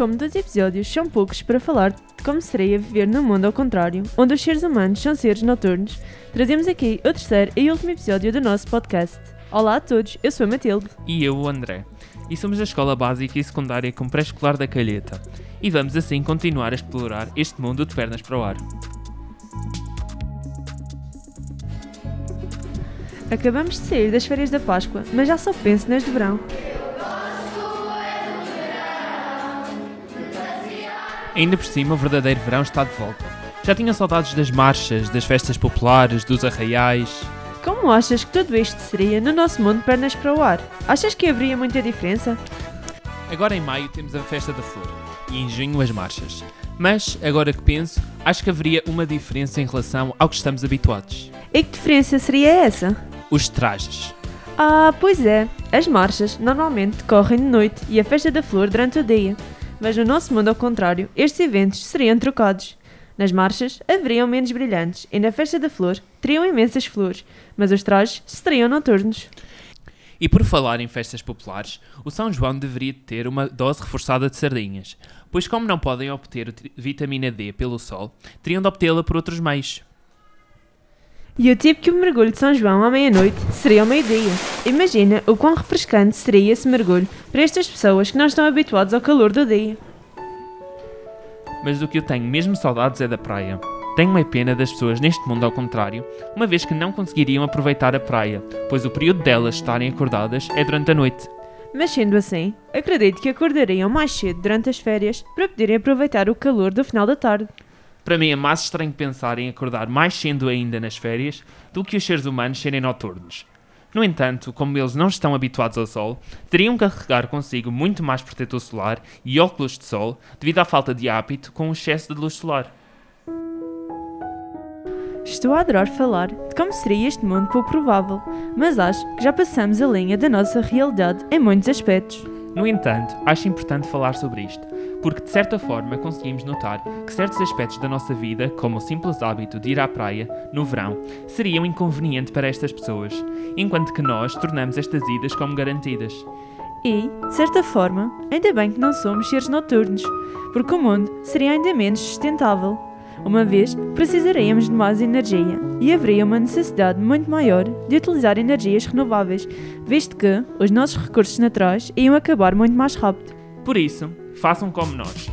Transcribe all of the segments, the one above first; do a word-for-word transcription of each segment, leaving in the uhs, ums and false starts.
como dois episódios são poucos para falar de como seria viver num mundo ao contrário, onde os seres humanos são seres noturnos, trazemos aqui o terceiro e último episódio do nosso podcast. Olá a todos, eu sou a Matilde. E eu, o André. E somos da Escola Básica e Secundária com Pré-Escolar da Calheta. E vamos assim continuar a explorar este mundo de pernas para o ar. Acabamos de sair das férias da Páscoa, mas já só penso nas de verão. Ainda por cima, o verdadeiro verão está de volta. Já tinha saudades das marchas, das festas populares, dos arraiais... Como achas que tudo isto seria no nosso mundo pernas para o ar? Achas que haveria muita diferença? Agora em maio temos a Festa da Flor e em junho as marchas. Mas, agora que penso, acho que haveria uma diferença em relação ao que estamos habituados. E que diferença seria essa? Os trajes. Ah, pois é. As marchas normalmente decorrem de noite e a Festa da Flor durante o dia. Mas no nosso mundo ao contrário, estes eventos seriam trocados. Nas marchas haveriam menos brilhantes e na Festa da Flor teriam imensas flores, mas os trajes seriam noturnos. E por falar em festas populares, o São João deveria ter uma dose reforçada de sardinhas, pois como não podem obter vitamina D pelo sol, teriam de obtê-la por outros meios. E o tipo que o mergulho de São João à meia-noite seria ao meio-dia. Imagina o quão refrescante seria esse mergulho para estas pessoas que não estão habituadas ao calor do dia. Mas do que eu tenho mesmo saudades é da praia. Tenho uma pena das pessoas neste mundo ao contrário, uma vez que não conseguiriam aproveitar a praia, pois o período delas estarem acordadas é durante a noite. Mas sendo assim, acredito que acordariam mais cedo durante as férias para poderem aproveitar o calor do final da tarde. Para mim é mais estranho pensar em acordar mais cedo ainda nas férias do que os seres humanos serem noturnos. No entanto, como eles não estão habituados ao sol, teriam que carregar consigo muito mais protetor solar e óculos de sol devido à falta de hábito com o excesso de luz solar. Estou a adorar falar de como seria este mundo pouco provável, mas acho que já passamos a linha da nossa realidade em muitos aspectos. No entanto, acho importante falar sobre isto, porque de certa forma conseguimos notar que certos aspectos da nossa vida, como o simples hábito de ir à praia, no verão, seriam inconveniente para estas pessoas, enquanto que nós tornamos estas idas como garantidas. E, de certa forma, ainda bem que não somos seres noturnos, porque o mundo seria ainda menos sustentável, uma vez precisaríamos de mais energia e haveria uma necessidade muito maior de utilizar energias renováveis, visto que os nossos recursos naturais iam acabar muito mais rápido. Por isso, façam como nós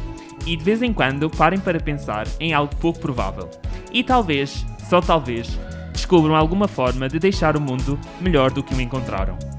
e de vez em quando parem para pensar em algo pouco provável e talvez, só talvez, descubram alguma forma de deixar o mundo melhor do que o encontraram.